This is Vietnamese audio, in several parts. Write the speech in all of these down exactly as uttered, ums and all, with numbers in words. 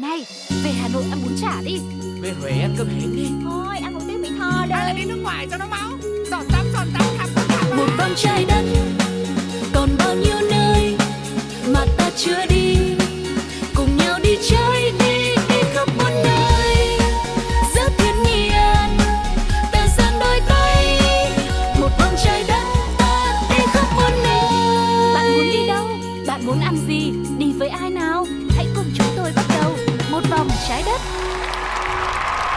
Này, về Hà Nội ăn bún chả đi. Về Huế ăn cơm hến đi. Thôi, ăn một tiếng Mỹ Tho đây. Hay là đi nước ngoài cho nó máu. Giọt tắm, giọt tắm, khám phá khám phá. Một vòng trái đất, còn bao nhiêu nơi mà ta chưa đi. Cùng nhau đi chơi đi, đi khắp muôn nơi. Giữa thiên nhiên, ta dàn đôi tay. Một vòng trái đất, ta đi khắp muôn nơi. Bạn muốn đi đâu? Bạn muốn ăn gì? Đi với ai nào? Hãy cùng chúng tôi bắt đầu Một Vòng Trái Đất.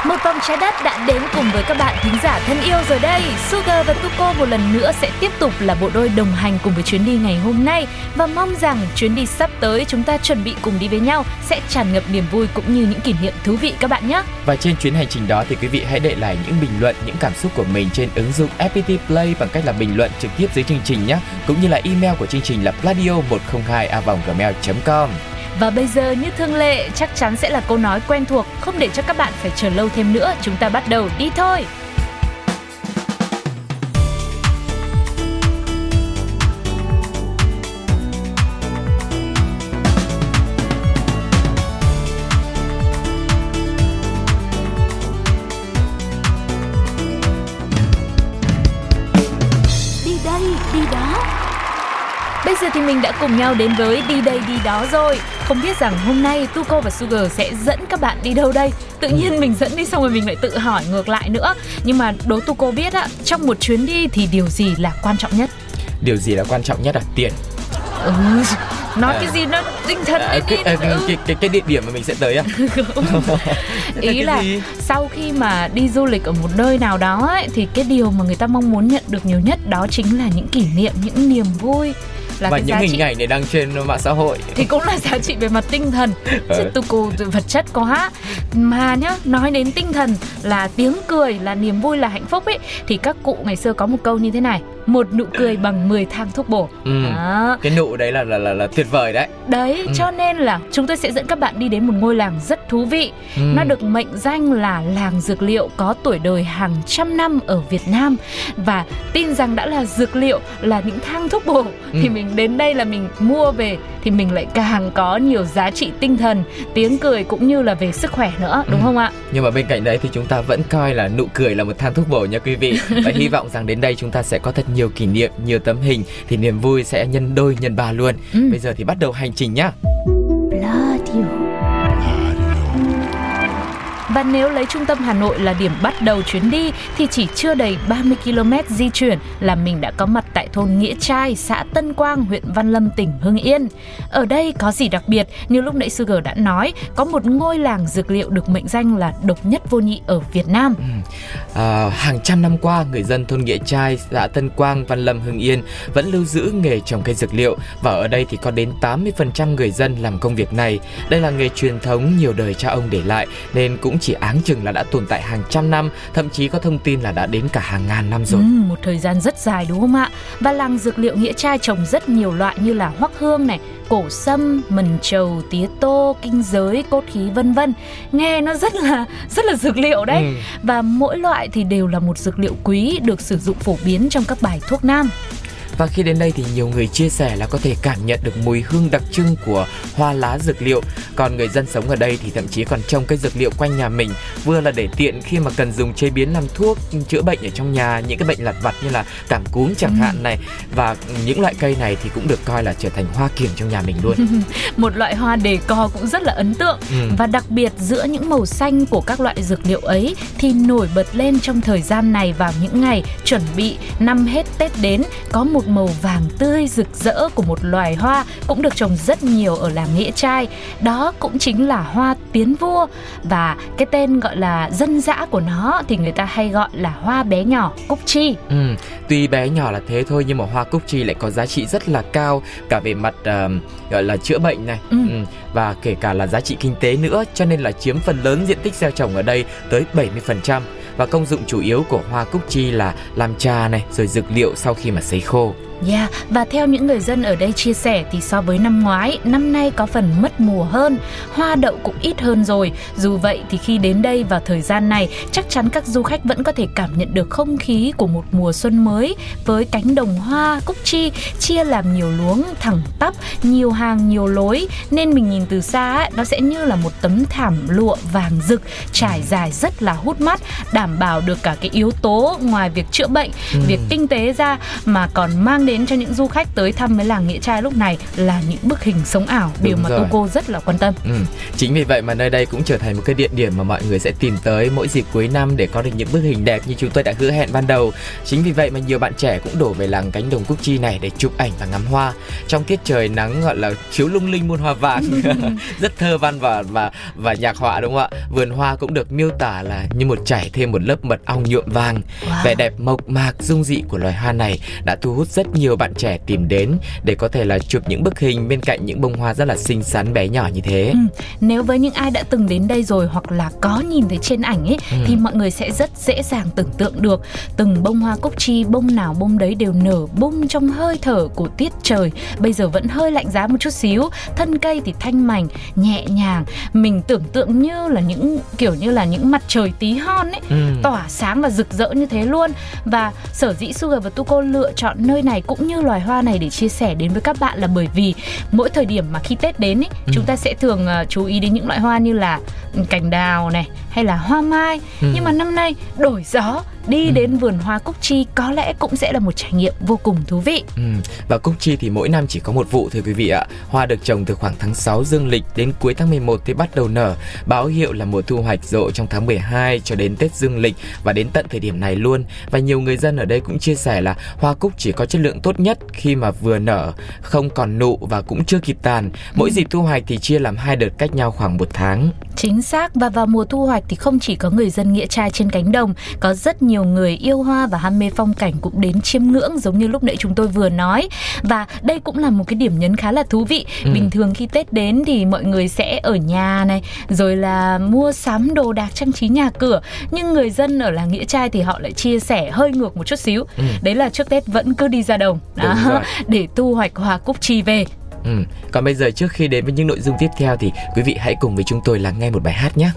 Một Vòng Trái Đất đã đến cùng với các bạn thính giả thân yêu rồi đây. Sugar và Tuko một lần nữa sẽ tiếp tục là bộ đôi đồng hành cùng với chuyến đi ngày hôm nay. Và mong rằng chuyến đi sắp tới chúng ta chuẩn bị cùng đi với nhau sẽ tràn ngập niềm vui cũng như những kỷ niệm thú vị các bạn nhé. Và trên chuyến hành trình đó thì quý vị hãy để lại những bình luận, những cảm xúc của mình trên ứng dụng ép pê tê Play bằng cách là bình luận trực tiếp dưới chương trình nhé. Cũng như là email của chương trình là gladio một không hai a còng gmail chấm com. Và bây giờ như thường lệ chắc chắn sẽ là câu nói quen thuộc, không để cho các bạn phải chờ lâu thêm nữa, chúng ta bắt đầu đi thôi. Đi đây, đi đó. Bây giờ thì mình đã cùng nhau đến với đi đây, đi đó rồi. Không biết rằng hôm nay Tuko và Sugar sẽ dẫn các bạn đi đâu đây? Tự nhiên mình dẫn đi xong rồi mình lại tự hỏi ngược lại nữa. Nhưng mà đố Tuko biết á, trong một chuyến đi thì điều gì là quan trọng nhất? Điều gì là quan trọng nhất là tiền. Ừ, nói à, cái gì nó tinh thần à, cái, à, cái, cái, cái địa điểm mà mình sẽ tới à? Ý là gì? Sau khi mà đi du lịch ở một nơi nào đó ấy, thì cái điều mà người ta mong muốn nhận được nhiều nhất đó chính là những kỷ niệm, những niềm vui. Là và những hình trị... ảnh này đăng trên mạng xã hội thì cũng là giá trị về mặt tinh thần. Chứ Tuko vật chất có hả? Mà nhá, nói đến tinh thần là tiếng cười, là niềm vui, là hạnh phúc ấy, thì các cụ ngày xưa có một câu như thế này: một nụ cười bằng mười thang thuốc bổ. Ừ, à, cái nụ đấy là là là, là tuyệt vời đấy. Đấy, ừ. Cho nên là chúng tôi sẽ dẫn các bạn đi đến một ngôi làng rất thú vị. Ừ. Nó được mệnh danh là làng dược liệu có tuổi đời hàng trăm năm ở Việt Nam, và tin rằng đã là dược liệu, là những thang thuốc bổ, ừ, thì mình đến đây là mình mua về thì mình lại càng có nhiều giá trị tinh thần, tiếng cười cũng như là về sức khỏe nữa, đúng ừ. không ạ? Nhưng mà bên cạnh đấy thì chúng ta vẫn coi là nụ cười là một thang thuốc bổ nha quý vị. Và hy vọng rằng đến đây chúng ta sẽ có thật nhiều kỷ niệm, nhiều tấm hình, thì niềm vui sẽ nhân đôi, nhân ba luôn. Ừ. Bây giờ thì bắt đầu hành trình nhá. Và nếu lấy trung tâm Hà Nội là điểm bắt đầu chuyến đi thì chỉ chưa đầy ba mươi ki lô mét di chuyển là mình đã có mặt tại thôn Nghĩa Trai, xã Tân Quang, huyện Văn Lâm, tỉnh Hưng Yên. Ở đây có gì đặc biệt? Như lúc nãy Sugar đã nói, có một ngôi làng dược liệu được mệnh danh là độc nhất vô nhị ở Việt Nam. À, hàng trăm năm qua, người dân thôn Nghĩa Trai, xã Tân Quang, Văn Lâm, Hưng Yên vẫn lưu giữ nghề trồng cây dược liệu, và ở đây thì có đến tám mươi phần trăm người dân làm công việc này. Đây là nghề truyền thống nhiều đời cha ông để lại nên cũng chỉ áng chừng là đã tồn tại hàng trăm năm, thậm chí có thông tin là đã đến cả hàng ngàn năm rồi. Ừ, một thời gian rất dài đúng không ạ? Và làng dược liệu Nghĩa Trai trồng rất nhiều loại như là hoắc hương này, cổ sâm, mần trầu, tía tô, kinh giới, cốt khí vân vân. Nghe nó rất là rất là dược liệu đấy. Ừ. Và mỗi loại thì đều là một dược liệu quý được sử dụng phổ biến trong các bài thuốc nam. Và khi đến đây thì nhiều người chia sẻ là có thể cảm nhận được mùi hương đặc trưng của hoa lá dược liệu. Còn người dân sống ở đây thì thậm chí còn trồng cây dược liệu quanh nhà mình, vừa là để tiện khi mà cần dùng chế biến làm thuốc chữa bệnh ở trong nhà, những cái bệnh lặt vặt như là cảm cúm chẳng hạn này. Và những loại cây này thì cũng được coi là trở thành hoa kiểng trong nhà mình luôn. Một loại hoa đề co cũng rất là ấn tượng. Ừ. Và đặc biệt giữa những màu xanh của các loại dược liệu ấy thì nổi bật lên trong thời gian này, vào những ngày chuẩn bị năm hết Tết đến, có một màu vàng tươi rực rỡ của một loài hoa cũng được trồng rất nhiều ở làng Nghĩa Trai. Đó cũng chính là hoa tiến vua, và cái tên gọi là dân dã của nó thì người ta hay gọi là hoa bé nhỏ, cúc chi. Ừ, tuy bé nhỏ là thế thôi nhưng mà hoa cúc chi lại có giá trị rất là cao cả về mặt uh, gọi là chữa bệnh này, ừ. Ừ, và kể cả là giá trị kinh tế nữa, cho nên là chiếm phần lớn diện tích gieo trồng ở đây tới bảy mươi phần trăm. Và công dụng chủ yếu của hoa cúc chi là làm trà này, rồi dược liệu sau khi mà sấy khô. Yeah, và theo những người dân ở đây chia sẻ thì so với năm ngoái, năm nay có phần mất mùa hơn, hoa đậu cũng ít hơn rồi. Dù vậy thì khi đến đây vào thời gian này, chắc chắn các du khách vẫn có thể cảm nhận được không khí của một mùa xuân mới với cánh đồng hoa Cúc Chi chia làm nhiều luống thẳng tắp, nhiều hàng nhiều lối, nên mình nhìn từ xa ấy, nó sẽ như là một tấm thảm lụa vàng rực trải dài rất là hút mắt, đảm bảo được cả cái yếu tố ngoài việc chữa bệnh, ừ. việc kinh tế ra mà còn mang đến cho những du khách tới thăm với làng Nghĩa Trai lúc này là những bức hình sống ảo, điều Đúng mà rồi. Tuko rất là quan tâm. Ừ. Chính vì vậy mà nơi đây cũng trở thành một cái địa điểm mà mọi người sẽ tìm tới mỗi dịp cuối năm để có được những bức hình đẹp như chúng tôi đã hứa hẹn ban đầu. Chính vì vậy mà nhiều bạn trẻ cũng đổ về làng cánh đồng Cúc Chi này để chụp ảnh và ngắm hoa trong tiết trời nắng gọi là chiếu lung linh muôn hoa vàng. Rất thơ văn và và và nhạc họa, đúng không ạ? Vườn hoa cũng được miêu tả là như một trải thêm một lớp mật ong nhuộm vàng. Wow. Vẻ đẹp mộc mạc dung dị của loài hoa này đã thu hút rất nhiều bạn trẻ tìm đến để có thể là chụp những bức hình bên cạnh những bông hoa rất là xinh xắn bé nhỏ như thế. Ừ. Nếu với những ai đã từng đến đây rồi hoặc là có nhìn thấy trên ảnh ấy, ừ. thì mọi người sẽ rất dễ dàng tưởng tượng được từng bông hoa Cúc Chi, bông nào bông đấy đều nở bung trong hơi thở của tiết trời. Bây giờ vẫn hơi lạnh giá một chút xíu, thân cây thì thanh mảnh, nhẹ nhàng. Mình tưởng tượng như là những kiểu như là những mặt trời tí hon ấy, ừ. tỏa sáng và rực rỡ như thế luôn. Và sở dĩ Sugar và Tuko lựa chọn nơi này cũng như loài hoa này để chia sẻ đến với các bạn là bởi vì mỗi thời điểm mà khi Tết đến ấy, ừ. chúng ta sẽ thường uh, chú ý đến những loại hoa như là cành đào này hay là hoa mai, ừ. nhưng mà năm nay đổi gió đi ừ. đến vườn hoa Cúc Chi có lẽ cũng sẽ là một trải nghiệm vô cùng thú vị. Ừ. Và Cúc Chi thì mỗi năm chỉ có một vụ thưa quý vị ạ. Hoa được trồng từ khoảng tháng sáu dương lịch đến cuối tháng mười một thì bắt đầu nở, báo hiệu là mùa thu hoạch rộ trong tháng mười hai cho đến Tết dương lịch và đến tận thời điểm này luôn. Và nhiều người dân ở đây cũng chia sẻ là hoa cúc chỉ có chất lượng tốt nhất khi mà vừa nở, không còn nụ và cũng chưa kịp tàn. Mỗi ừ. dịp thu hoạch thì chia làm hai đợt cách nhau khoảng một tháng. Chính xác, và vào mùa thu hoạch thì không chỉ có người dân Nghĩa Trai trên cánh đồng, có rất nhiều người yêu hoa và ham mê phong cảnh cũng đến chiêm ngưỡng giống như lúc nãy chúng tôi vừa nói. Và đây cũng là một cái điểm nhấn khá là thú vị. Ừ. Bình thường khi Tết đến thì mọi người sẽ ở nhà này, rồi là mua sắm đồ đạc trang trí nhà cửa. Nhưng người dân ở làng Nghĩa Trai thì họ lại chia sẻ hơi ngược một chút xíu. Ừ. Đấy là trước Tết vẫn cứ đi ra đồng đó, để thu hoạch hoa cúc chi về. Ừ. Còn bây giờ trước khi đến với những nội dung tiếp theo thì quý vị hãy cùng với chúng tôi lắng nghe một bài hát nhé.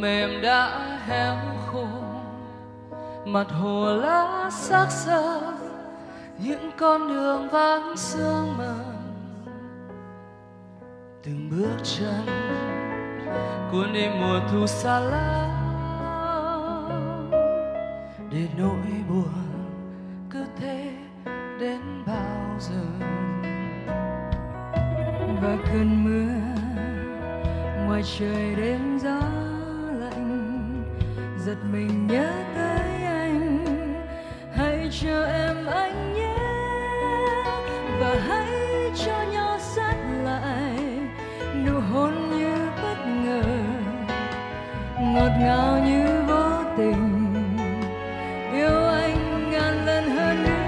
Mềm đã héo khô, mặt hồ lá xác xơ, những con đường vắng sương mờ. Từng bước chân cuốn đi mùa thu xa lắm, để nỗi buồn cứ thế đến bao giờ. Và cơn mưa ngoài trời đêm gió giật mình nhớ tới anh, hãy chờ em anh nhé, và hãy cho nhau sát lại nụ hôn như bất ngờ, ngọt ngào như vô tình, yêu anh ngàn lần hơn nữa.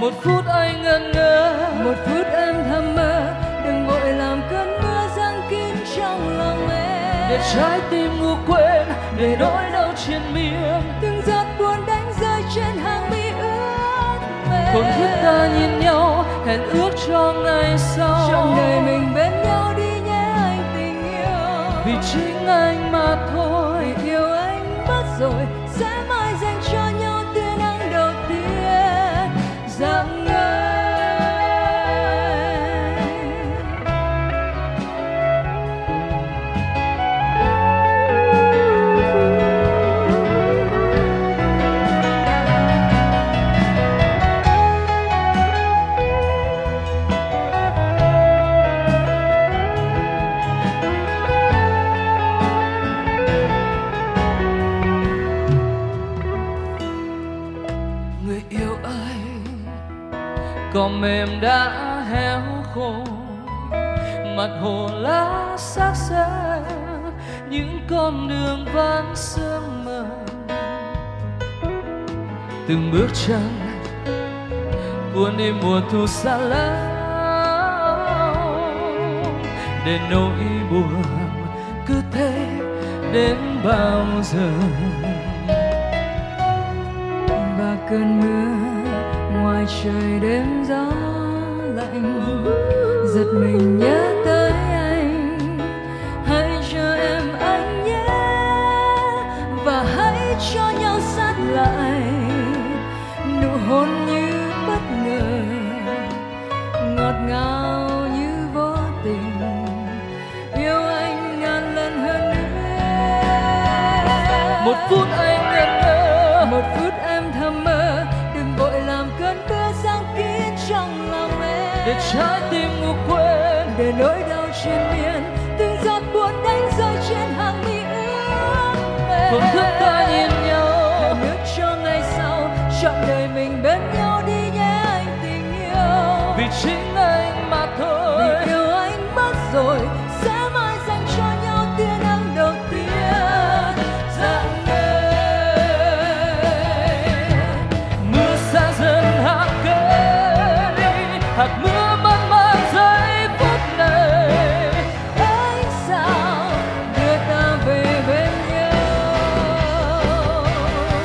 Một phút anh ngẩn ngơ, một phút em thầm mơ, đừng vội làm cơn mưa giăng kín trong lòng em, để trái tim quên, để nỗi đau trên miệng, từng giọt buồn đánh rơi trên hàng mi ướt mềm. Hồn thức ta nhìn nhau, hẹn ước cho ngày sau, trong đời mình bên nhau đi nhé anh tình yêu. Vì chính anh mà thôi, vì yêu anh mất rồi, sẽ mãi dành cho nhau tia nắng đầu tiên rằng mềm đã héo khô, mặt hồ lá xác xơ, những con đường vắng sương mờ. Từng bước chân cuốn đi mùa thu xa lão, để nỗi buồn cứ thế đến bao giờ. Và cơn mưa ngoài trời đêm gió lạnh, giật mình nhớ tới anh, hãy cho em anh nhé, và hãy cho nhau sát lại. Nụ hôn như bất ngờ, ngọt ngào như vô tình, yêu anh ngàn lần hơn nữa. Một phút anh ngẩn ngơ, một phút em thầm mơ, đừng vội làm cơn mưa giăng kín trong lòng em, để trái tim ngủ quên, để nỗi đau trên miên, từng giọt buồn đánh rơi trên hàng mi ướt mềm. Hôm thức ta nhìn nhau, hẹn ước cho ngày sau trọn đời mình bên nhau đi nhé anh tình yêu, vì chính anh mà thôi. Vì yêu anh mất rồi, sẽ mãi dành cho nhau tia nắng đầu tiên dạng ngày. Mưa xa dần hạt cơn đi, hạt mưa mặn mặn giây phút này, anh sao đưa ta về bên nhau.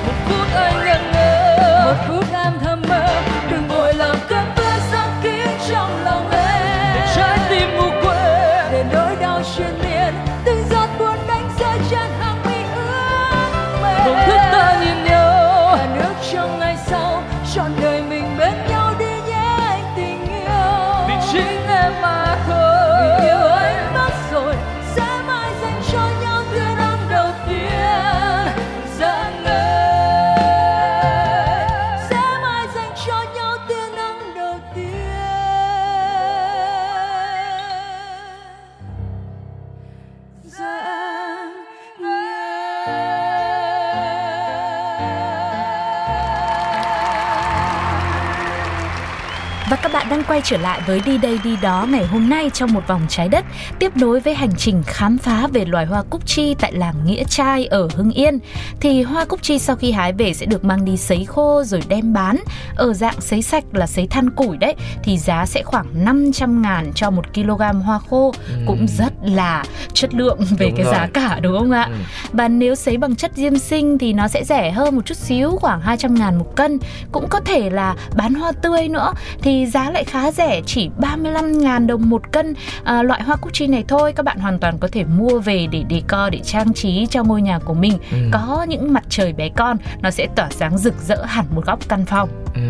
Một phút anh ngẩn ngơ, một phút em thầm mơ, đừng vội làm cơn mưa giăng kín trong lòng em, để trái tim ngủ quên, để nỗi đau trên miên, từng giọt buồn đánh rơi trên hàng mi ướt mềm. Không thức ta nhìn nhau, hẹn ước trong ngày sau trọn đời mình bên nhau đi nhé anh tình yêu, vì chính em mà thôi. Vì yêu anh mất rồi, sẽ mãi dành cho nhau tia nắng đầu tiên dạng người, sẽ mãi dành cho nhau tia nắng đầu tiên dạng người. Và các bạn đang quay trở lại với Đi Đây Đi Đó ngày hôm nay trong Một Vòng Trái Đất, tiếp nối với hành trình khám phá về loài hoa cúc chi tại làng Nghĩa Trai ở Hưng Yên. Thì hoa cúc chi sau khi hái về sẽ được mang đi sấy khô rồi đem bán. Ở dạng sấy sạch là sấy than củi đấy, thì giá sẽ khoảng năm trăm ngàn cho một ki lô gam hoa khô. Cũng rất là chất lượng về đúng cái rồi. Giá cả đúng không ạ? Ừ. Và nếu sấy bằng chất diêm sinh thì nó sẽ rẻ hơn một chút xíu, khoảng hai trăm ngàn một cân. Cũng có thể là bán hoa tươi nữa thì giá lại khá rẻ, chỉ ba mươi lăm ngàn đồng một cân. À, loại hoa cúc chi này thôi các bạn hoàn toàn có thể mua về để decor, để trang trí cho ngôi nhà của mình. Ừ. Có những mặt trời bé con, nó sẽ tỏa sáng rực rỡ hẳn một góc căn phòng. Ừ.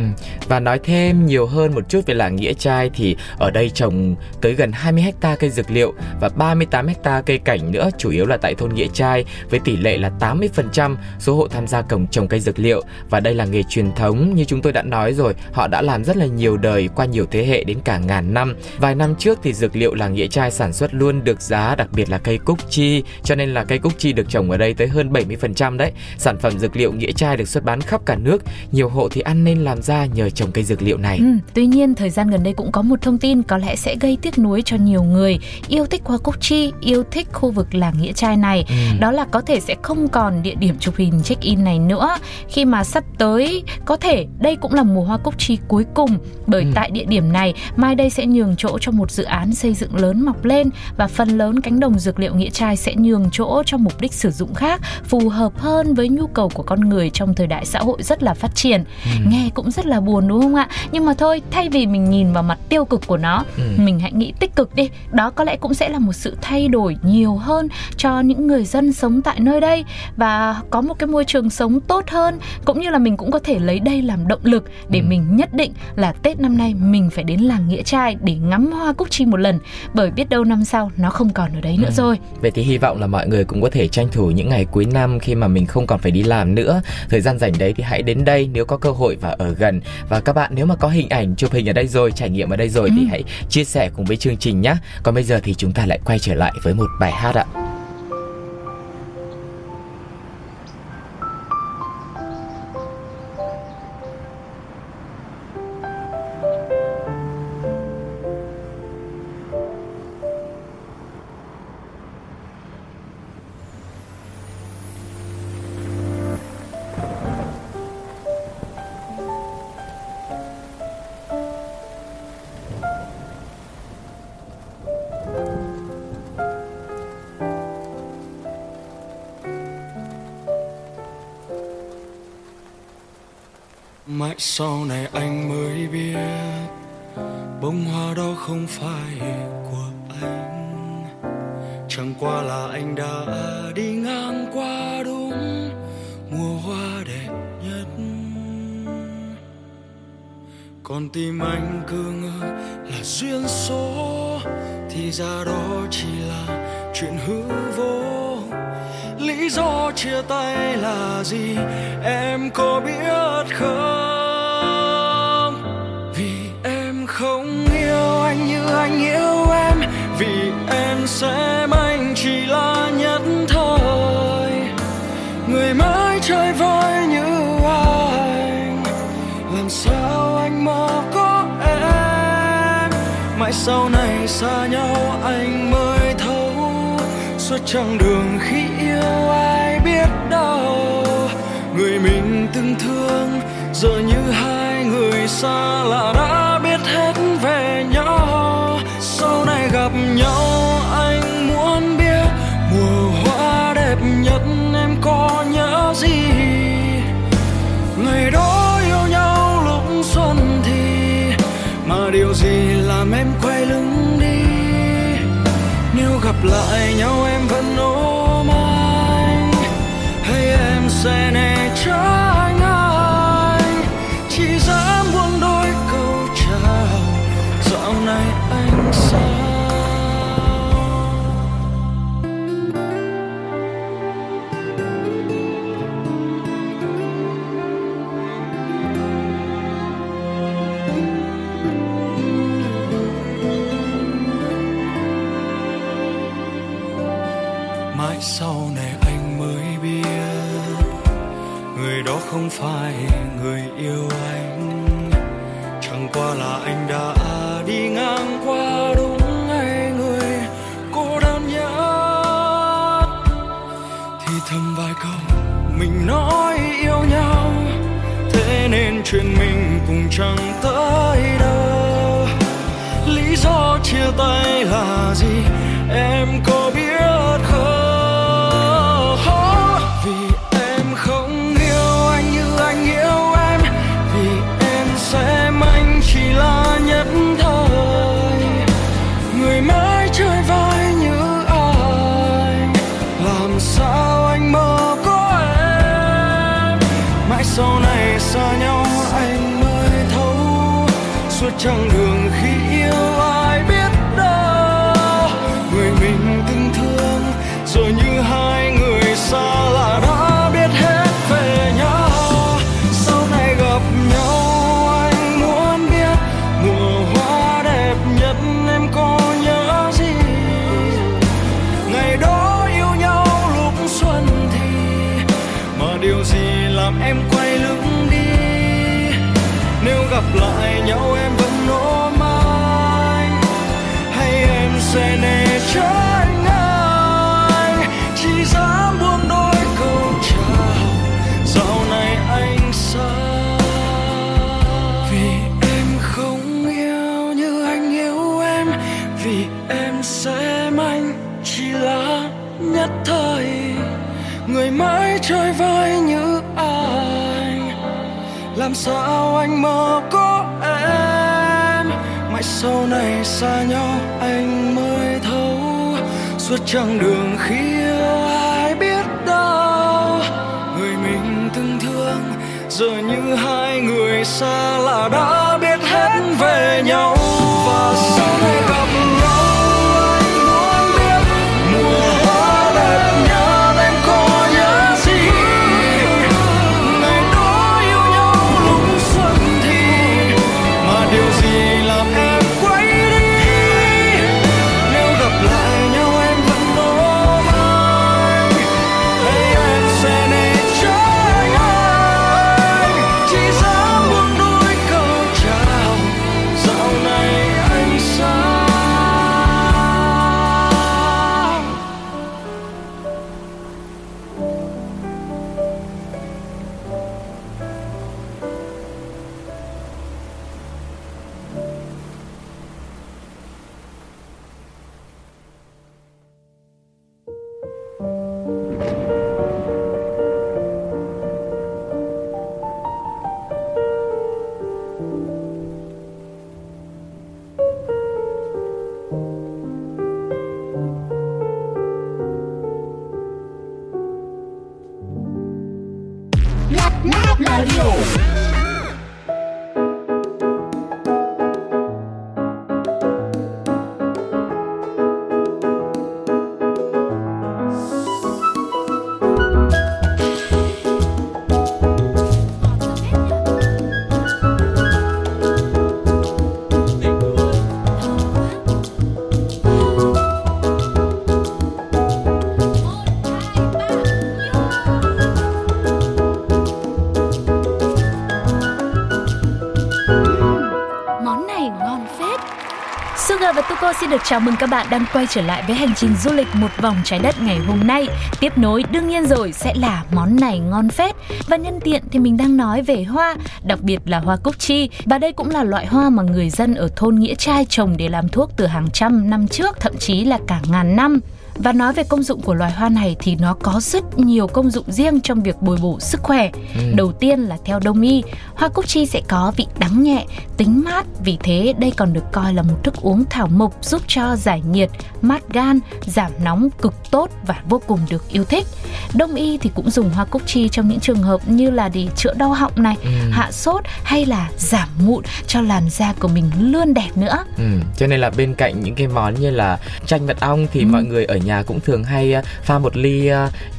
Và nói thêm nhiều hơn một chút về làng Nghĩa Trai thì ở đây trồng tới gần hai mươi héc ta cây dược liệu và ba mươi tám héc ta cây cảnh nữa, chủ yếu là tại thôn Nghĩa Trai với tỷ lệ là tám mươi phần trăm số hộ tham gia trồng trồng cây dược liệu. Và đây là nghề truyền thống như chúng tôi đã nói rồi, họ đã làm rất là nhiều đời qua nhiều thế hệ đến cả ngàn năm. Vài năm trước thì dược liệu làng Nghĩa Trai sản xuất luôn được giá, đặc biệt là cây cúc chi, cho nên là cây cúc chi được trồng ở đây tới hơn bảy mươi phần trăm đấy. Sản phẩm dược liệu Nghĩa Trai được xuất bán khắp cả nước, nhiều hộ thì ăn nên làm ra nhờ trồng cây dược liệu này. Ừ, tuy nhiên thời gian gần đây cũng có một thông tin có lẽ sẽ gây tiếc nuối cho nhiều người yêu thích hoa cúc chi, yêu thích khu vực làng Nghĩa Trai này. Ừ. Đó là có thể sẽ không còn địa điểm chụp hình check-in này nữa, khi mà sắp tới có thể đây cũng là mùa hoa cúc chi cuối cùng, bởi ừ. tại địa điểm này mai đây sẽ nhường chỗ cho một dự án xây dựng lớn mọc lên và phần lớn cánh đồng dược liệu Nghĩa Trai sẽ nhường chỗ cho mục đích sử dụng khác, phù hợp hơn với nhu cầu của con người trong thời đại xã hội rất là phát triển. Ừ. Nghe cũng rất là buồn đúng không ạ? Nhưng mà thôi, thay vì mình nhìn vào mặt tiêu cực của nó, ừ. mình hãy nghĩ tích cực đi. Đó có lẽ cũng sẽ là một sự thay đổi nhiều hơn cho những người dân sống tại nơi đây và có một cái môi trường sống tốt hơn, cũng như là mình cũng có thể lấy đây làm động lực để ừ. mình nhất định là Tết năm nay mình phải đến làng Nghĩa Trai để ngắm hoa cúc chi một lần, bởi biết đâu năm sau nó không còn ở đấy nữa ừ. rồi. Vậy thì hy vọng là mọi người cũng có thể tranh thủ những ngày cuối năm khi mà mình không còn phải đi làm nữa, thời gian rảnh đấy thì hãy đến đây nếu có cơ hội và ở gần. Và các bạn nếu mà có hình ảnh chụp hình ở đây rồi, trải nghiệm ở đây rồi ừ. thì hãy chia sẻ cùng với chương trình nhé. Còn bây giờ thì chúng ta lại quay trở lại với một bài hát ạ. Mãi sau này anh mới biết bông hoa đó không phải của anh. Chẳng qua là anh đã đi ngang qua đúng mùa hoa đẹp nhất. Còn tim anh cứ ngỡ là duyên số, thì ra đó chỉ là chuyện hư vô. Lý do chia tay là gì em có biết không? Vì em không yêu anh như anh yêu em, vì em xem anh chỉ là nhất thời. Người mới chơi vơi như anh, làm sao anh mơ có em? Mãi sau này xa nhau anh mới thấu, suốt chặng đường khi yêu ai biết đâu người mình từng thương giờ như hai người xa lạ đã biết hết về nhau. Sau này gặp nhau anh muốn biết mùa hoa đẹp nhất em có nhớ gì. Ngày đó yêu nhau lúc xuân thì mà điều gì làm em quay lưng đi. Nếu gặp lại nhau em vẫn ôm anh, hay em sẽ né tránh anh, chỉ dám buông đôi câu chào dạo này anh sao? Sau này anh mới biết người đó không phải người yêu anh. Chẳng qua là anh đã đi ngang qua đúng ngày người cô đơn nhất. Thì thầm vài câu mình nói yêu nhau, thế nên chuyện mình cũng chẳng tới đâu. Lý do chia tay là gì em có biết không? Sau này xa nhau anh mới thấu, suốt chặng đường khi yêu ai biết đâu người mình từng thương rồi như hai người xa lạ đã biết hết về nhau. Sau này gặp nhau anh muốn biết mùa hoa đẹp nhất em có nhớ gì. Ngày đó yêu nhau lúc xuân thì mà điều gì làm em quên. Nếu gặp lại nhau em vẫn ôm anh, hay em sẽ né tránh anh, chỉ dám buông đôi câu chào dạo này anh sao? Vì em không yêu như anh yêu em, vì em xem anh chỉ là nhất thời. Người mãi chơi vơi như ai, làm sao anh mơ có em? Mãi sau này xa nhau anh mới thấu, suốt chặng đường khi yêu ai biết đâu người mình từng thương giờ như hai người xa lạ đã biết hết về nhau. Và sau này gặp nhau anh muốn biết mùa hoa đẹp nhất em có nhớ gì. Hãy subscribe cho kênh Ghiền Mì Gõ để không bỏ lỡ những video hấp dẫn. Gladio. Sugar và Tuko xin được chào mừng các bạn đang quay trở lại với hành trình du lịch Một Vòng Trái Đất ngày hôm nay. Tiếp nối đương nhiên rồi sẽ là món này ngon phết. Và nhân tiện thì mình đang nói về hoa, đặc biệt là hoa cúc chi. Và đây cũng là loại hoa mà người dân ở thôn Nghĩa Trai trồng để làm thuốc từ hàng trăm năm trước, thậm chí là cả ngàn năm. Và nói về công dụng của loài hoa này thì nó có rất nhiều công dụng riêng trong việc bồi bổ sức khỏe. ừ. Đầu tiên là theo đông y, hoa cúc chi sẽ có vị đắng nhẹ, tính mát. Vì thế đây còn được coi là một thức uống thảo mộc giúp cho giải nhiệt, mát gan, giảm nóng cực tốt và vô cùng được yêu thích. Đông y thì cũng dùng hoa cúc chi trong những trường hợp như là để chữa đau họng này, ừ. hạ sốt hay là giảm mụn cho làn da của mình luôn đẹp nữa. ừ. Cho nên là bên cạnh những cái món như là chanh mật ong thì ừ. mọi người ở nhà cũng thường hay pha một ly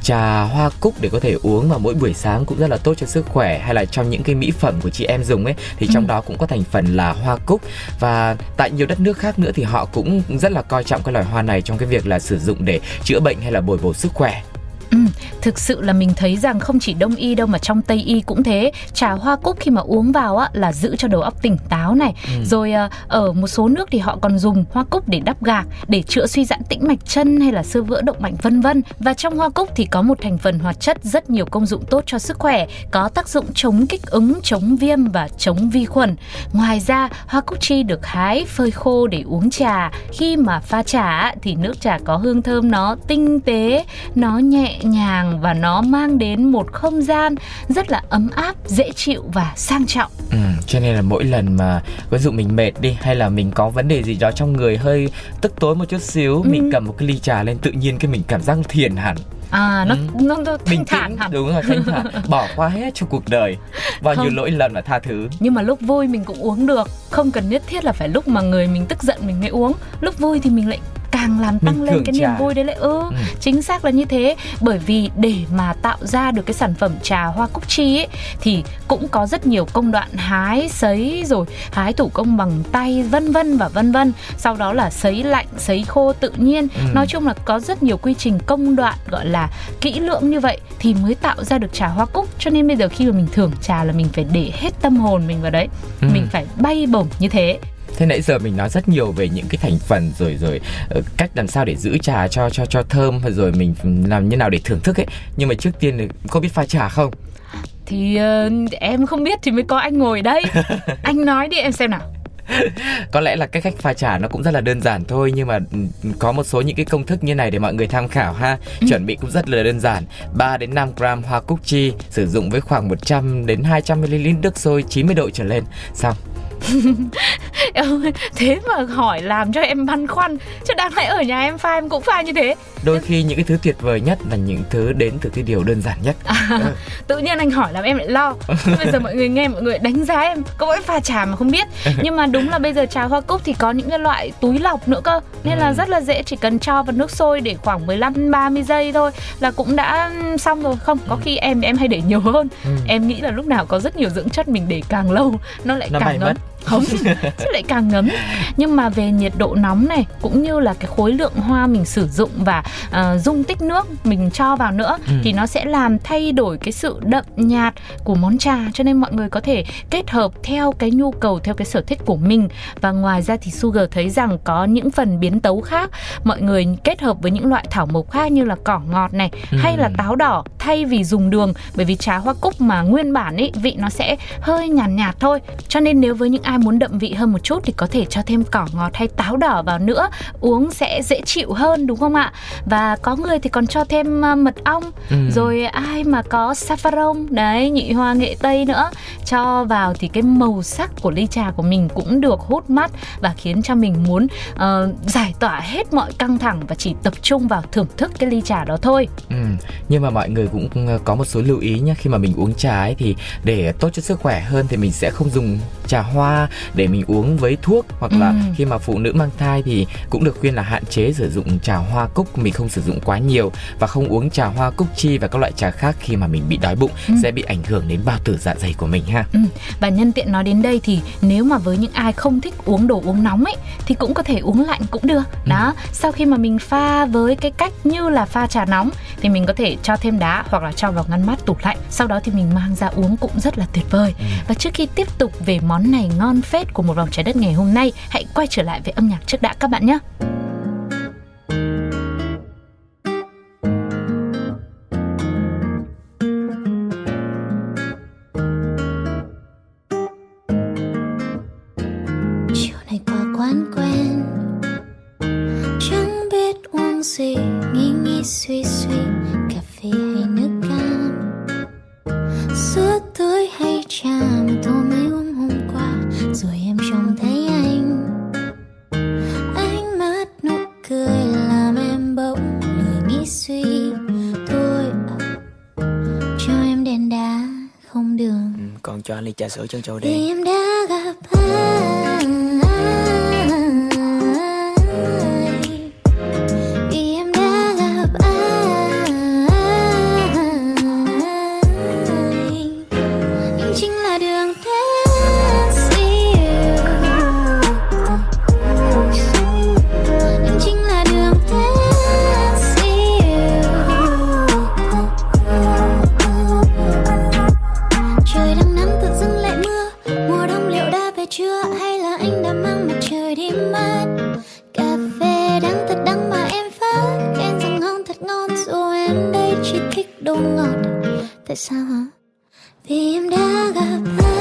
trà hoa cúc để có thể uống vào mỗi buổi sáng, cũng rất là tốt cho sức khỏe. Hay là trong những cái mỹ phẩm của chị em dùng ấy thì trong ừ. đó cũng có thành phần là hoa cúc. Và tại nhiều đất nước khác nữa thì họ cũng rất là coi trọng cái loài hoa này trong cái việc là sử dụng để chữa bệnh hay là bồi bổ sức khỏe. Ừ, thực sự là mình thấy rằng không chỉ đông y đâu mà trong tây y cũng thế. Trà hoa cúc khi mà uống vào á, là giữ cho đầu óc tỉnh táo này. ừ. Rồi ở một số nước thì họ còn dùng hoa cúc để đắp gạc, để chữa suy giãn tĩnh mạch chân hay là xơ vữa động mạch vân vân. Và trong hoa cúc thì có một thành phần hoạt chất rất nhiều công dụng tốt cho sức khỏe, có tác dụng chống kích ứng, chống viêm và chống vi khuẩn. Ngoài ra hoa cúc chi được hái, phơi khô để uống trà. Khi mà pha trà thì nước trà có hương thơm nó tinh tế, nó nhẹ nhàng và nó mang đến một không gian rất là ấm áp, dễ chịu và sang trọng. ừ, Cho nên là mỗi lần mà ví dụ mình mệt đi, hay là mình có vấn đề gì đó trong người hơi tức tối một chút xíu, ừ. mình cầm một cái ly trà lên tự nhiên cái mình cảm giác thiền hẳn. À, nó, ừ. nó, nó thanh thản hẳn. Đúng rồi, thanh thản, bỏ qua hết cho cuộc đời. Bao nhiêu lỗi lầm là tha thứ. Nhưng mà lúc vui mình cũng uống được. Không cần nhất thiết là phải lúc mà người mình tức giận mình mới uống. Lúc vui thì mình lại càng làm tăng mình lên cái niềm trà. vui đấy lại ư ừ, ừ. Chính xác là như thế. Bởi vì để mà tạo ra được cái sản phẩm trà hoa cúc chi ấy, thì cũng có rất nhiều công đoạn hái, sấy, rồi hái thủ công bằng tay vân vân và vân vân. Sau đó là sấy lạnh, sấy khô tự nhiên. ừ. Nói chung là có rất nhiều quy trình công đoạn gọi là kỹ lưỡng như vậy thì mới tạo ra được trà hoa cúc. Cho nên bây giờ khi mà mình thưởng trà là mình phải để hết tâm hồn mình vào đấy. ừ. Mình phải bay bổng như thế. Thế nãy giờ mình nói rất nhiều về những cái thành phần rồi rồi cách làm sao để giữ trà cho cho cho thơm, rồi mình làm như nào để thưởng thức ấy. Nhưng mà trước tiên có biết pha trà không? Thì uh, em không biết thì mới có anh ngồi đây. Anh nói đi em xem nào. Có lẽ là cái cách pha trà nó cũng rất là đơn giản thôi, nhưng mà có một số những cái công thức như này để mọi người tham khảo ha. ừ. Chuẩn bị cũng rất là đơn giản. Ba đến năm gram hoa cúc chi, sử dụng với khoảng một trăm đến hai trăm mi li lít nước sôi chín mươi độ trở lên. Xong. Thế mà hỏi làm cho em băn khoăn, chứ đáng lẽ ở nhà em pha em cũng pha như thế. Đôi khi những cái thứ tuyệt vời nhất là những thứ đến từ cái điều đơn giản nhất. à, ừ. Tự nhiên anh hỏi làm em lại lo. Bây giờ mọi người nghe, mọi người đánh giá em có mỗi pha trà mà không biết. Nhưng mà đúng là bây giờ trà hoa cúc thì có những cái loại túi lọc nữa cơ, nên là rất là dễ, chỉ cần cho vào nước sôi để khoảng mười lăm đến ba mươi giây thôi là cũng đã xong rồi. Không, có khi em em hay để nhiều hơn. ừ. Em nghĩ là lúc nào có rất nhiều dưỡng chất, mình để càng lâu nó lại nó càng ngấm. Không, chứ lại càng ngấm. Nhưng mà về nhiệt độ nóng này, cũng như là cái khối lượng hoa mình sử dụng và uh, dung tích nước mình cho vào nữa, ừ. thì nó sẽ làm thay đổi cái sự đậm nhạt của món trà. Cho nên mọi người có thể kết hợp theo cái nhu cầu, theo cái sở thích của mình. Và ngoài ra thì Sugar thấy rằng có những phần biến tấu khác, mọi người kết hợp với những loại thảo mộc khác như là cỏ ngọt này, ừ. hay là táo đỏ thay vì dùng đường. Bởi vì trà hoa cúc mà nguyên bản ấy, vị nó sẽ hơi nhàn nhạt thôi. Cho nên nếu với những ai muốn đậm vị hơn một chút thì có thể cho thêm cỏ ngọt hay táo đỏ vào nữa, uống sẽ dễ chịu hơn, đúng không ạ? Và có người thì còn cho thêm mật ong, ừ. rồi ai mà có saffron đấy, nhụy hoa nghệ tây nữa, cho vào thì cái màu sắc của ly trà của mình cũng được hút mắt và khiến cho mình muốn uh, giải tỏa hết mọi căng thẳng và chỉ tập trung vào thưởng thức cái ly trà đó thôi. ừ. Nhưng mà mọi người cũng có một số lưu ý nhé. Khi mà mình uống trà ấy, thì để tốt cho sức khỏe hơn thì mình sẽ không dùng trà hoa để mình uống với thuốc, hoặc ừ. là khi mà phụ nữ mang thai thì cũng được khuyên là hạn chế sử dụng trà hoa cúc, mình không sử dụng quá nhiều, và không uống trà hoa cúc chi và các loại trà khác khi mà mình bị đói bụng, ừ. sẽ bị ảnh hưởng đến bao tử dạ dày của mình ha. Ừ. Và nhân tiện nói đến đây thì nếu mà với những ai không thích uống đồ uống nóng ấy thì cũng có thể uống lạnh cũng được. Ừ. Đó, sau khi mà mình pha với cái cách như là pha trà nóng thì mình có thể cho thêm đá hoặc là cho vào ngăn mát tủ lạnh, sau đó thì mình mang ra uống cũng rất là tuyệt vời. Ừ. Và trước khi tiếp tục về món này ngon phết của Một Vòng Trái Đất ngày hôm nay, hãy quay trở lại với âm nhạc trước đã các bạn nhé. Trà sữa chân trâu đen. Vì em đã gặp ai, vì em đã gặp ai, nhưng chính là đường đến yêu, nhưng chính là đường đến yêu. Trời đang nắng tự dưng lại mưa, mùa đông liệu đã về chưa, hay là anh đã mang mặt trời đi mất. Cà phê đắng thật đắng mà em phát khen rằng ngon thật ngon, dù em đây chỉ thích đồ ngọt. Tại sao hả? Vì em đã gặp ai.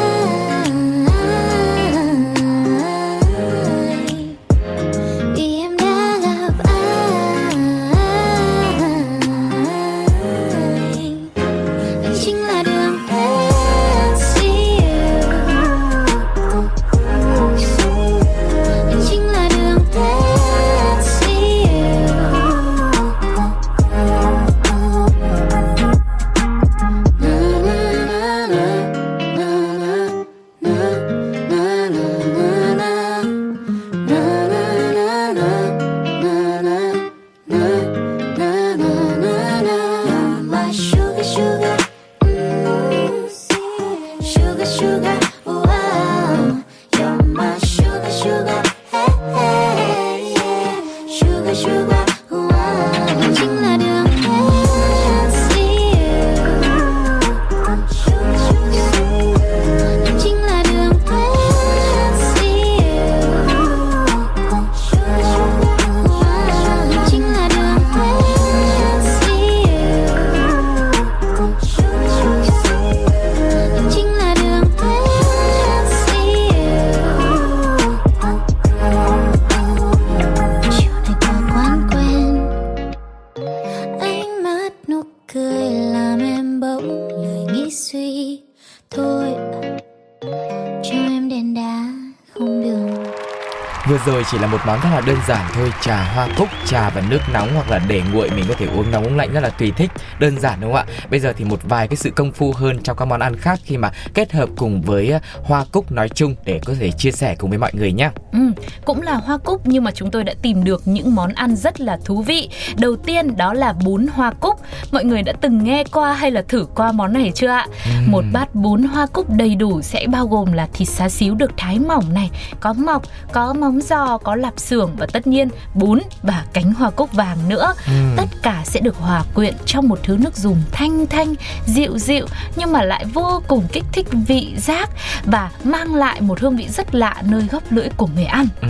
Rồi chỉ là một món rất là đơn giản thôi, trà hoa cúc, trà và nước nóng hoặc là để nguội, mình có thể uống nóng uống lạnh rất là tùy thích, đơn giản đúng không ạ? Bây giờ thì một vài cái sự công phu hơn trong các món ăn khác khi mà kết hợp cùng với hoa cúc nói chung để có thể chia sẻ cùng với mọi người nhé. Ừ, cũng là hoa cúc nhưng mà chúng tôi đã tìm được những món ăn rất là thú vị. Đầu tiên đó là bún hoa cúc. Mọi người đã từng nghe qua hay là thử qua món này chưa ạ? Ừ. Một bát bún hoa cúc đầy đủ sẽ bao gồm là thịt xá xíu được thái mỏng này, có mọc, có móng giò, có lạp xưởng và tất nhiên bún và cánh hoa cúc vàng nữa. Ừ. Tất cả sẽ được hòa quyện trong một thứ nước dùng thanh thanh, dịu dịu nhưng mà lại vô cùng kích thích vị giác và mang lại một hương vị rất lạ nơi góc lưỡi của người ăn. Ừ.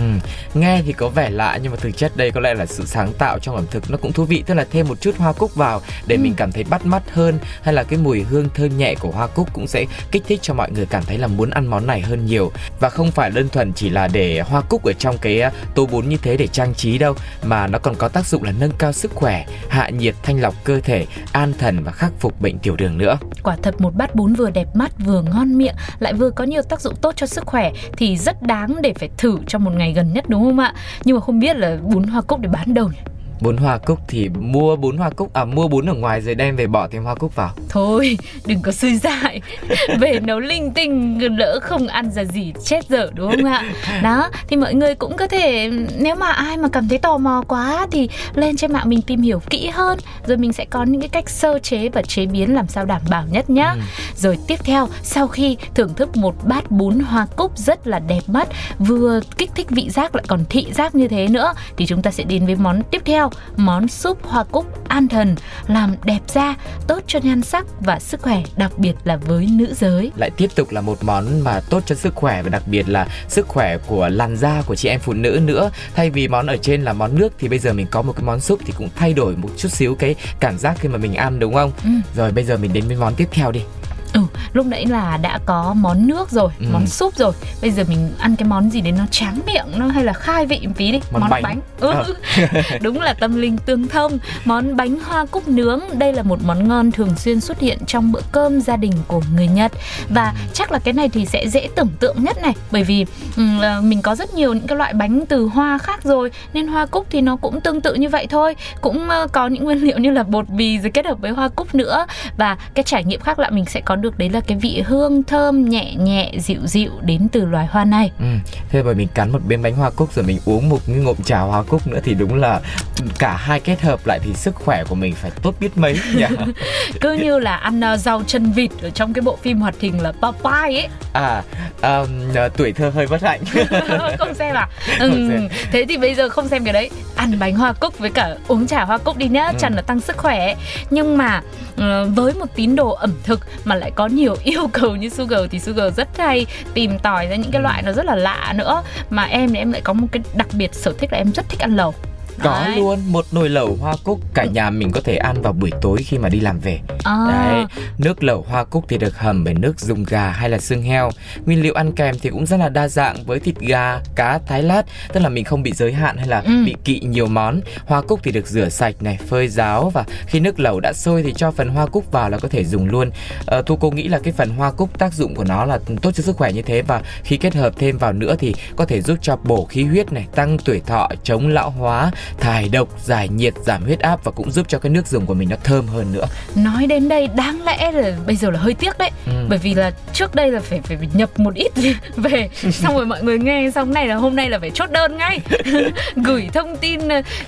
Nghe thì có vẻ lạ nhưng mà thực chất đây có lẽ là sự sáng tạo trong ẩm thực nó cũng thú vị, tức là thêm một chút hoa cúc vào để ừ. mình cảm thấy bắt mắt hơn, hay là cái mùi hương thơm nhẹ của hoa cúc cũng sẽ kích thích cho mọi người cảm thấy là muốn ăn món này hơn nhiều, và không phải đơn thuần chỉ là để hoa cúc ở trong cái tô bún như thế để trang trí đâu, mà nó còn có tác dụng là nâng cao sức khỏe, hạ nhiệt, thanh lọc cơ thể, an thần và khắc phục bệnh tiểu đường nữa. Quả thật một bát bún vừa đẹp mắt, vừa ngon miệng, lại vừa có nhiều tác dụng tốt cho sức khỏe thì rất đáng để phải thử trong một ngày gần nhất đúng không ạ? Nhưng mà không biết là bún hoa cúc để bán đâu nhỉ? Bún hoa cúc thì mua bún hoa cúc à mua bún ở ngoài rồi đem về bỏ thêm hoa cúc vào. Thôi, đừng có suy dại. Về nấu linh tinh lỡ không ăn ra gì chết dở đúng không ạ? Đó, thì mọi người cũng có thể, nếu mà ai mà cảm thấy tò mò quá thì lên trên mạng mình tìm hiểu kỹ hơn, rồi mình sẽ có những cái cách sơ chế và chế biến làm sao đảm bảo nhất nhá. Ừ. Rồi tiếp theo, sau khi thưởng thức một bát bún hoa cúc rất là đẹp mắt, vừa kích thích vị giác lại còn thị giác như thế nữa, thì chúng ta sẽ đến với món tiếp theo, món súp hoa cúc an thần, làm đẹp da, tốt cho nhan sắc và sức khỏe, đặc biệt là với nữ giới. Lại tiếp tục là một món mà tốt cho sức khỏe và đặc biệt là sức khỏe của làn da của chị em phụ nữ nữa. Thay vì món ở trên là món nước thì bây giờ mình có một cái món súp thì cũng thay đổi một chút xíu cái cảm giác khi mà mình ăn đúng không? Ừ. Rồi bây giờ mình đến với món tiếp theo đi. Ừ, lúc nãy là đã có món nước rồi, ừ. món súp rồi. Bây giờ mình ăn cái món gì để nó tráng miệng nó, hay là khai vị một tí đi. Món, món bánh, bánh. Ừ. À. Đúng là tâm linh tương thông. Món bánh hoa cúc nướng, đây là một món ngon thường xuyên xuất hiện trong bữa cơm gia đình của người Nhật. Và chắc là cái này thì sẽ dễ tưởng tượng nhất này, bởi vì mình có rất nhiều những cái loại bánh từ hoa khác rồi, nên hoa cúc thì nó cũng tương tự như vậy thôi. Cũng có những nguyên liệu như là bột bì rồi kết hợp với hoa cúc nữa. Và cái trải nghiệm khác là mình sẽ có được đấy là cái vị hương thơm nhẹ nhẹ dịu dịu đến từ loài hoa này. Ừ. Thế bởi mình cắn một bên bánh hoa cúc rồi mình uống một ngụm trà hoa cúc nữa thì đúng là cả hai kết hợp lại thì sức khỏe của mình phải tốt biết mấy nhỉ. Cứ như là ăn rau chân vịt ở trong cái bộ phim hoạt hình là Popeye ấy. À, um, tuổi thơ hơi bất hạnh. Không xem à? Ừ. Thế thì bây giờ không xem cái đấy, ăn bánh hoa cúc với cả uống trà hoa cúc đi nhá, ừ. chắn là tăng sức khỏe. Nhưng mà với một tín đồ ẩm thực mà lại có nhiều yêu cầu như Sugar thì Sugar rất hay tìm tòi ra những cái loại nó rất là lạ nữa. Mà em thì em lại có một cái đặc biệt sở thích là em rất thích ăn lẩu. Có đấy. Luôn một nồi lẩu hoa cúc cả nhà mình có thể ăn vào buổi tối khi mà đi làm về. À. Đấy, nước lẩu hoa cúc thì được hầm bởi nước dùng gà hay là xương heo. Nguyên liệu ăn kèm thì cũng rất là đa dạng với thịt gà, cá, thái lát, tức là mình không bị giới hạn hay là ừ. bị kỵ nhiều món. Hoa cúc thì được rửa sạch này, phơi ráo, và khi nước lẩu đã sôi thì cho phần hoa cúc vào là có thể dùng luôn. À, Thu cô nghĩ là cái phần hoa cúc tác dụng của nó là tốt cho sức khỏe như thế, và khi kết hợp thêm vào nữa thì có thể giúp cho bổ khí huyết này, tăng tuổi thọ, chống lão hóa, thải độc, giải nhiệt, giảm huyết áp, và cũng giúp cho cái nước dùng của mình nó thơm hơn nữa. Nói đến đây đáng lẽ là bây giờ là hơi tiếc đấy, ừ. bởi vì là trước đây là phải phải nhập một ít về, xong rồi mọi người nghe xong này là hôm nay là phải chốt đơn ngay. Gửi thông tin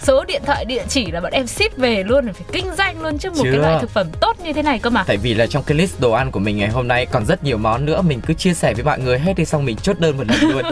số điện thoại, địa chỉ là bọn em ship về luôn, phải kinh doanh luôn chứ, một Chưa. cái loại thực phẩm tốt như thế này cơ mà. Tại vì là trong cái list đồ ăn của mình ngày hôm nay còn rất nhiều món nữa, mình cứ chia sẻ với mọi người hết đi xong mình chốt đơn một lần luôn.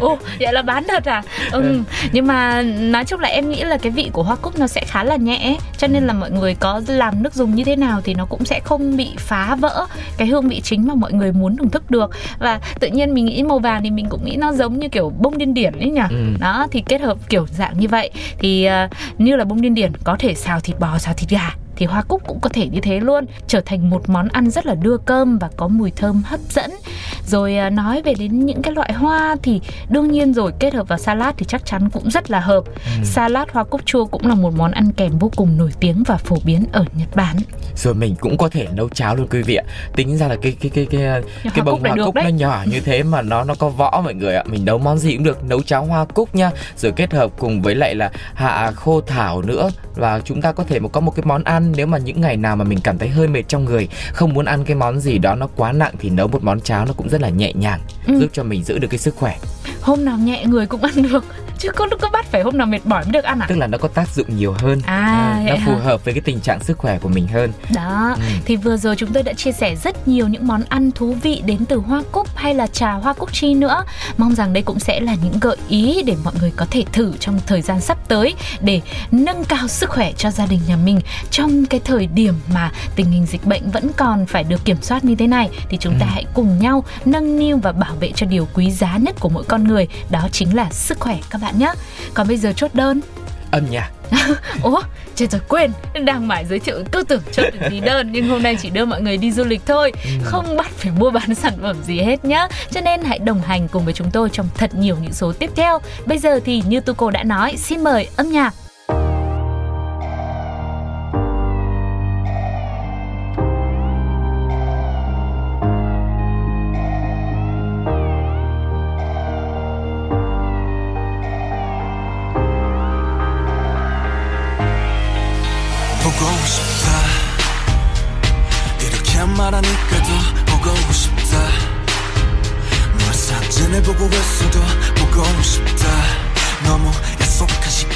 Ồ, vậy là bán thật à? Ừ, ừ. Nhưng mà nói chung là em nghĩ là cái vị của hoa cúc nó sẽ khá là nhẹ, cho nên là mọi người có làm nước dùng như thế nào thì nó cũng sẽ không bị phá vỡ cái hương vị chính mà mọi người muốn thưởng thức được. Và tự nhiên mình nghĩ màu vàng thì mình cũng nghĩ nó giống như kiểu bông điên điển ấy nhỉ. Ừ. Đó, thì kết hợp kiểu dạng như vậy thì uh, như là bông điên điển có thể xào thịt bò, xào thịt gà, thì hoa cúc cũng có thể như thế luôn, trở thành một món ăn rất là đưa cơm và có mùi thơm hấp dẫn. Rồi nói về đến những cái loại hoa thì đương nhiên rồi, kết hợp vào salad thì chắc chắn cũng rất là hợp. Ừ. Salad hoa cúc chua cũng là một món ăn kèm vô cùng nổi tiếng và phổ biến ở Nhật Bản. Rồi mình cũng có thể nấu cháo luôn quý vị ạ. Tính ra là cái cái cái cái cái, cái hoa bông cúc hoa cúc đấy. Nó nhỏ như thế mà nó nó có võ mọi người ạ. Mình nấu món gì cũng được, nấu cháo hoa cúc nha. Rồi kết hợp cùng với lại là hạ khô thảo nữa, và chúng ta có thể có một cái món ăn. Nếu mà những ngày nào mà mình cảm thấy hơi mệt trong người, không muốn ăn cái món gì đó nó quá nặng, thì nấu một món cháo nó cũng rất là nhẹ nhàng, ừ. giúp cho mình giữ được cái sức khỏe. Hôm nào nhẹ người cũng ăn được, chứ có lúc có bắt phải hôm nào mệt mỏi mới được ăn à? Tức là nó có tác dụng nhiều hơn, à, nó phù hả? hợp với cái tình trạng sức khỏe của mình hơn. Đó, ừ. thì vừa rồi chúng tôi đã chia sẻ rất nhiều những món ăn thú vị đến từ hoa cúc hay là trà hoa cúc chi nữa. Mong rằng đây cũng sẽ là những gợi ý để mọi người có thể thử trong thời gian sắp tới, để nâng cao sức khỏe cho gia đình nhà mình trong cái thời điểm mà tình hình dịch bệnh vẫn còn phải được kiểm soát như thế này. Thì chúng ừ. ta hãy cùng nhau nâng niu và bảo vệ cho điều quý giá nhất của mỗi con người, đó chính là sức khỏe các bạn nhá. Còn bây giờ chốt đơn âm nhạc. Ủa, chết rồi, quên, đang mải giới thiệu cứ tưởng chốt được gì đơn, nhưng hôm nay chỉ đưa mọi người đi du lịch thôi, không bắt phải mua bán sản phẩm gì hết nhá. Cho nên hãy đồng hành cùng với chúng tôi trong thật nhiều những số tiếp theo. Bây giờ thì như Tuko đã nói, xin mời âm nhạc. 말하니까도 보고 싶다. 너와 사진을 보고 있어도 보고 싶다. 너무 약속한 시간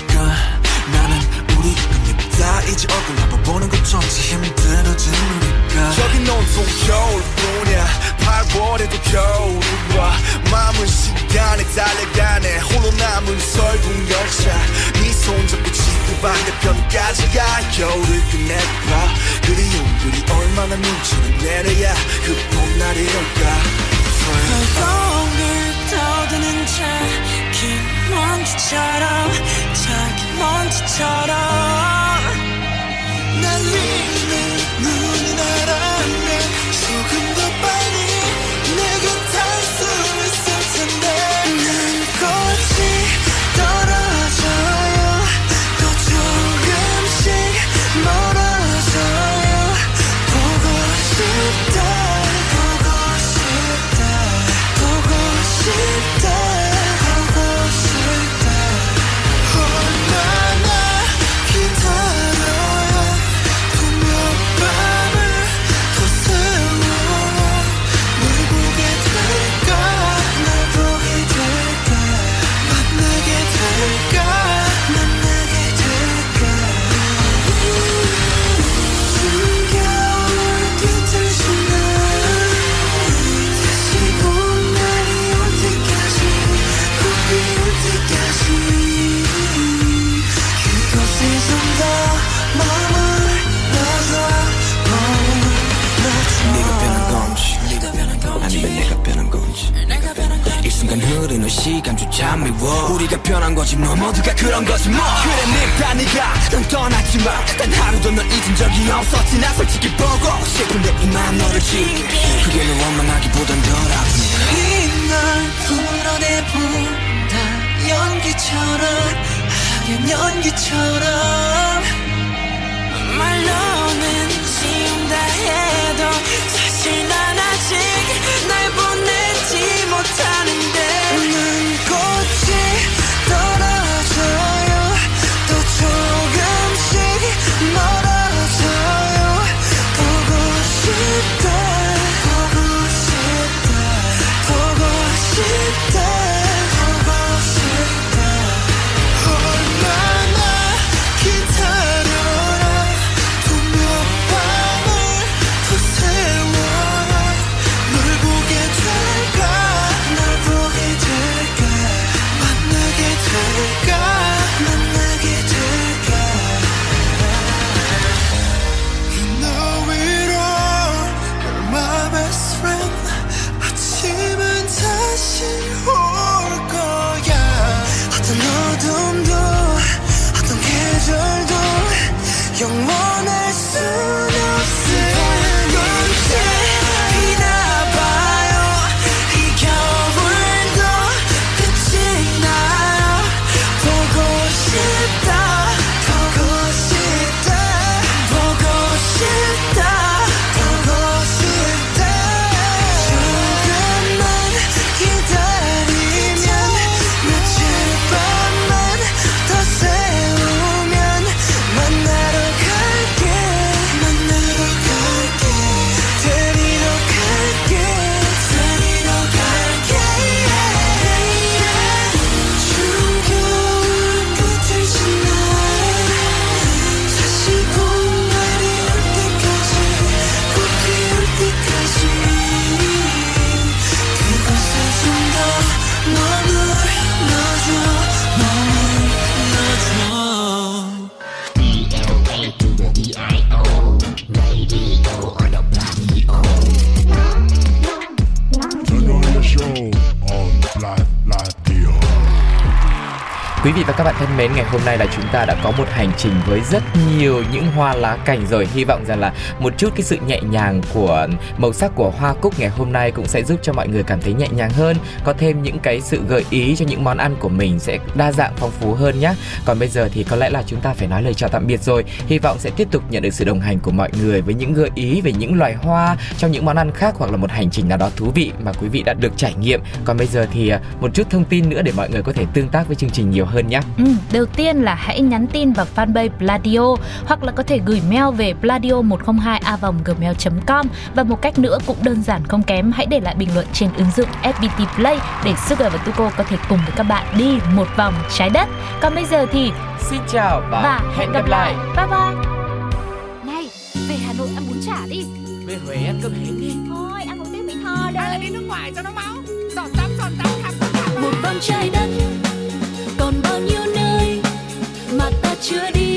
나는 우리 꿈입다. 이제 얼굴 한번 보는 것조차 힘들어진 우리가 여긴 온통 겨울뿐이야. 팔월에도 겨울이 와. 마음은 시간에 달려가네. 홀로 남은 설국 열차. 네 손잡고 지구 반대편까지 가. 겨울을 끝내봐. 그리운 그리 얼마나 눈치를 내려야 그 봄날이 올까. 거울을 떠드는 자기 먼지처럼 자기 먼지처럼 날 믿는 눈이 나라면 조금 더 빨리 내가 탈 수 있을 텐데 난 꽃이 떨어져요 또 조금씩 멀어져요 보고 싶다 흐르는 시간조차 미워 우리가 변한 거지 뭐 모두가 그런 거지 뭐 그래 늙다 네가 난 떠났지만 단 하루도 널 잊은 적이 없었지 나 솔직히 보고 싶은데 이 맘 너를 지우게 그게 널 원망하기보단 덜 아프네 이 날 풀어내본다 연기처럼 하얀 연기처럼 말로는 지운다 해도 사실 난 아직 날 보내지 못하는데 난 꽃이 떨어져요 또 조금씩 멀어져요 보고 싶다 보고 싶다 보고 싶다 보고 싶다 얼마나 기다려라 분명 밤을 더 세워라 널 보게 될까 영원할 순 없을 건데 비나봐요 이 겨울도 끝이 나요 보고 싶다 보고 싶다 보고 싶다 보고 싶다 조금만 기다리면 며칠 밤만 더 세우면 만나러 Quý vị và các bạn thân mến, ngày hôm nay là chúng ta đã có một hành trình với rất nhiều những hoa lá cảnh rồi. Hy vọng rằng là một chút cái sự nhẹ nhàng của màu sắc của hoa cúc ngày hôm nay cũng sẽ giúp cho mọi người cảm thấy nhẹ nhàng hơn. Có thêm những cái sự gợi ý cho những món ăn của mình sẽ đa dạng phong phú hơn nhé. Còn bây giờ thì có lẽ là chúng ta phải nói lời chào tạm biệt rồi. Hy vọng sẽ tiếp tục nhận được sự đồng hành của mọi người với những gợi ý về những loài hoa trong những món ăn khác hoặc là một hành trình nào đó thú vị mà quý vị đã được trải nghiệm. Còn bây giờ thì một chút thông tin nữa để mọi người có thể tương tác với chương trình nhiều hơn. hơn nhé. Ừ, đầu tiên là hãy nhắn tin vào fanpage Gladio hoặc là có thể gửi mail về gladio một không hai a vòng gmail chấm com. Và một cách nữa cũng đơn giản không kém, hãy để lại bình luận trên ứng dụng ép pê tê Play để Sugar và Tuko có thể cùng với các bạn đi một vòng trái đất. Còn bây giờ thì xin chào và, và hẹn gặp lại. Bye bye. Này, về Hà Nội ăn bún chả đi. Về Huế ăn cơm hến đi. Thôi, ăn một tiếng Mỹ Tho đây. Hay là đi nước ngoài cho nó máu. Giọt tắm, giọt tắm, khám khám khám. Một vòng trái đất còn bao nhiêu nơi mà ta chưa đi.